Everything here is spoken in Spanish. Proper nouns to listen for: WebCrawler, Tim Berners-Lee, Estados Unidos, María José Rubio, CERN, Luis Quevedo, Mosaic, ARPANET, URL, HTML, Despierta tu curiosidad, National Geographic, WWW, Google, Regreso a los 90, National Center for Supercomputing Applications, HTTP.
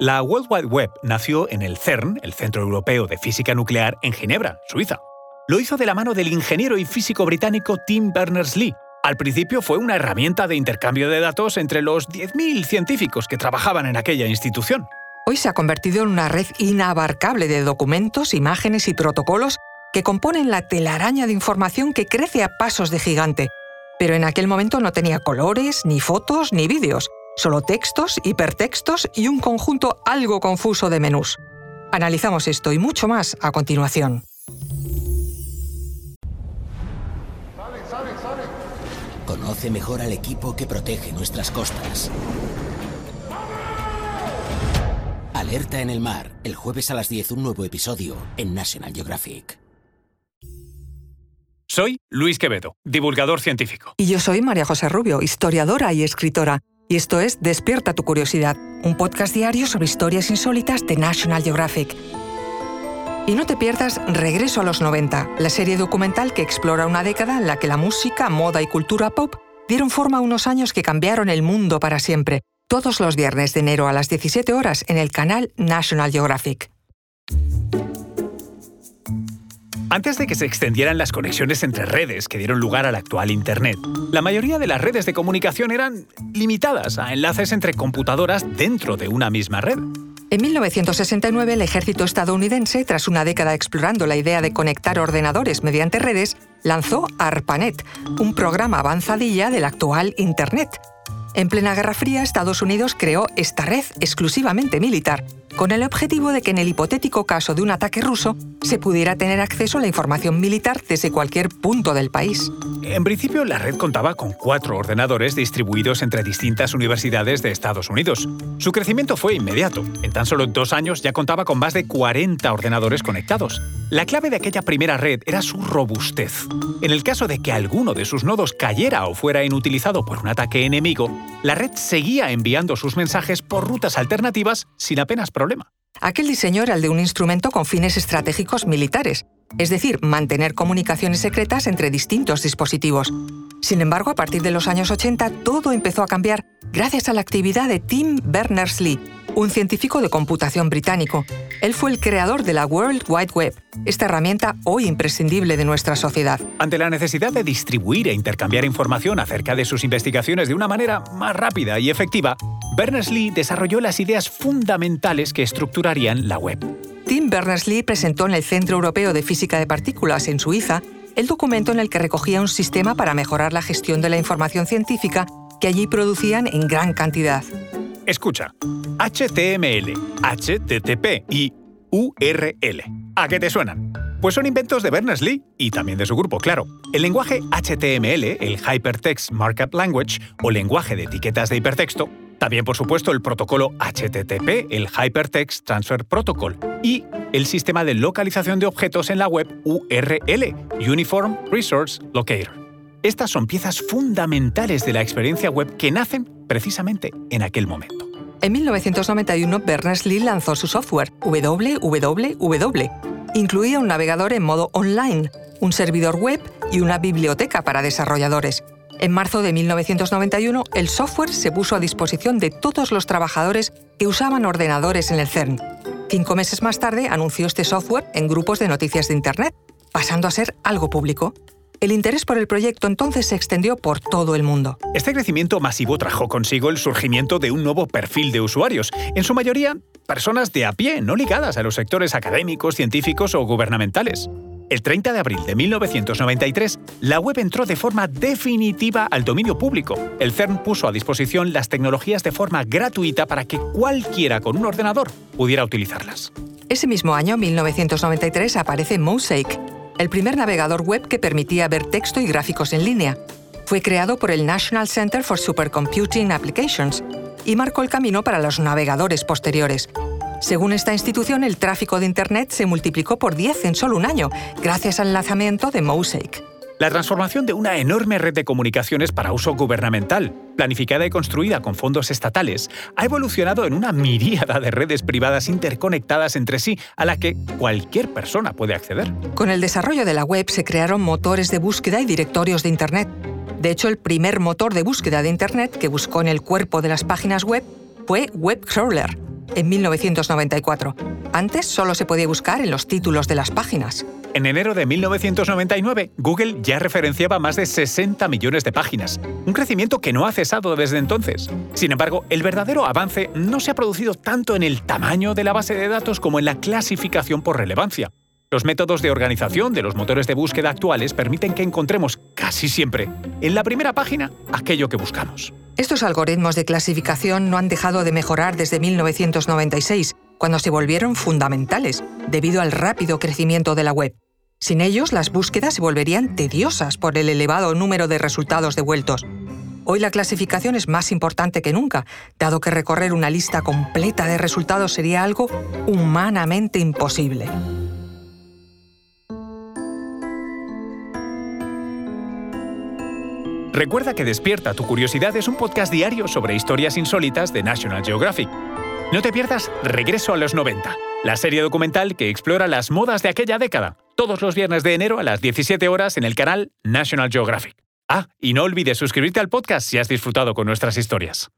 La World Wide Web nació en el CERN, el Centro Europeo de Física Nuclear, en Ginebra, Suiza. Lo hizo de la mano del ingeniero y físico británico Tim Berners-Lee. Al principio fue una herramienta de intercambio de datos entre los 10.000 científicos que trabajaban en aquella institución. Hoy se ha convertido en una red inabarcable de documentos, imágenes y protocolos que componen la telaraña de información que crece a pasos de gigante. Pero en aquel momento no tenía colores, ni fotos, ni vídeos, solo textos, hipertextos y un conjunto algo confuso de menús. Analizamos esto y mucho más a continuación. ¡Sale! Conoce mejor al equipo que protege nuestras costas. Alerta en el mar, el jueves a las 10, un nuevo episodio en National Geographic. Soy Luis Quevedo, divulgador científico. Y yo soy María José Rubio, historiadora y escritora. Y esto es Despierta tu curiosidad, un podcast diario sobre historias insólitas de National Geographic. Y no te pierdas Regreso a los 90, la serie documental que explora una década en la que la música, moda y cultura pop dieron forma a unos años que cambiaron el mundo para siempre. Todos los viernes de enero a las 17 horas en el canal National Geographic. Antes de que se extendieran las conexiones entre redes que dieron lugar al actual Internet, la mayoría de las redes de comunicación eran limitadas a enlaces entre computadoras dentro de una misma red. En 1969, el ejército estadounidense, tras una década explorando la idea de conectar ordenadores mediante redes, lanzó ARPANET, un programa avanzadilla del actual Internet. En plena Guerra Fría, Estados Unidos creó esta red exclusivamente militar, con el objetivo de que en el hipotético caso de un ataque ruso se pudiera tener acceso a la información militar desde cualquier punto del país. En principio, la red contaba con 4 ordenadores distribuidos entre distintas universidades de Estados Unidos. Su crecimiento fue inmediato. En tan solo 2 años ya contaba con más de 40 ordenadores conectados. La clave de aquella primera red era su robustez. En el caso de que alguno de sus nodos cayera o fuera inutilizado por un ataque enemigo, la red seguía enviando sus mensajes por rutas alternativas sin apenas problema. Aquel diseño era el de un instrumento con fines estratégicos militares, es decir, mantener comunicaciones secretas entre distintos dispositivos. Sin embargo, a partir de los años 80, todo empezó a cambiar gracias a la actividad de Tim Berners-Lee, un científico de computación británico. Él fue el creador de la World Wide Web, esta herramienta hoy imprescindible de nuestra sociedad. Ante la necesidad de distribuir e intercambiar información acerca de sus investigaciones de una manera más rápida y efectiva, Berners-Lee desarrolló las ideas fundamentales que estructurarían la web. Tim Berners-Lee presentó en el Centro Europeo de Física de Partículas, en Suiza, el documento en el que recogía un sistema para mejorar la gestión de la información científica que allí producían en gran cantidad. Escucha, HTML, HTTP y URL. ¿A qué te suenan? Pues son inventos de Berners-Lee y también de su grupo, claro. El lenguaje HTML, el Hypertext Markup Language, o lenguaje de etiquetas de hipertexto, también, por supuesto, el protocolo HTTP, el Hypertext Transfer Protocol, y el sistema de localización de objetos en la web URL, Uniform Resource Locator. Estas son piezas fundamentales de la experiencia web que nacen precisamente en aquel momento. En 1991, Berners-Lee lanzó su software, WWW. Incluía un navegador en modo online, un servidor web y una biblioteca para desarrolladores. En marzo de 1991, el software se puso a disposición de todos los trabajadores que usaban ordenadores en el CERN. 5 meses más tarde, anunció este software en grupos de noticias de Internet, pasando a ser algo público. El interés por el proyecto entonces se extendió por todo el mundo. Este crecimiento masivo trajo consigo el surgimiento de un nuevo perfil de usuarios, en su mayoría personas de a pie, no ligadas a los sectores académicos, científicos o gubernamentales. El 30 de abril de 1993, la web entró de forma definitiva al dominio público. El CERN puso a disposición las tecnologías de forma gratuita para que cualquiera con un ordenador pudiera utilizarlas. Ese mismo año, 1993, aparece Mosaic, el primer navegador web que permitía ver texto y gráficos en línea. Fue creado por el National Center for Supercomputing Applications y marcó el camino para los navegadores posteriores. Según esta institución, el tráfico de Internet se multiplicó por 10 en solo un año, gracias al lanzamiento de Mosaic. La transformación de una enorme red de comunicaciones para uso gubernamental, planificada y construida con fondos estatales, ha evolucionado en una miríada de redes privadas interconectadas entre sí, a la que cualquier persona puede acceder. Con el desarrollo de la web se crearon motores de búsqueda y directorios de Internet. De hecho, el primer motor de búsqueda de Internet que buscó en el cuerpo de las páginas web fue WebCrawler, en 1994. Antes solo se podía buscar en los títulos de las páginas. En enero de 1999, Google ya referenciaba más de 60 millones de páginas, un crecimiento que no ha cesado desde entonces. Sin embargo, el verdadero avance no se ha producido tanto en el tamaño de la base de datos como en la clasificación por relevancia. Los métodos de organización de los motores de búsqueda actuales permiten que encontremos, casi siempre, en la primera página, aquello que buscamos. Estos algoritmos de clasificación no han dejado de mejorar desde 1996, cuando se volvieron fundamentales, debido al rápido crecimiento de la web. Sin ellos, las búsquedas se volverían tediosas por el elevado número de resultados devueltos. Hoy la clasificación es más importante que nunca, dado que recorrer una lista completa de resultados sería algo humanamente imposible. Recuerda que Despierta tu curiosidad es un podcast diario sobre historias insólitas de National Geographic. No te pierdas Regreso a los 90, la serie documental que explora las modas de aquella década, todos los viernes de enero a las 17 horas en el canal National Geographic. Ah, y no olvides suscribirte al podcast si has disfrutado con nuestras historias.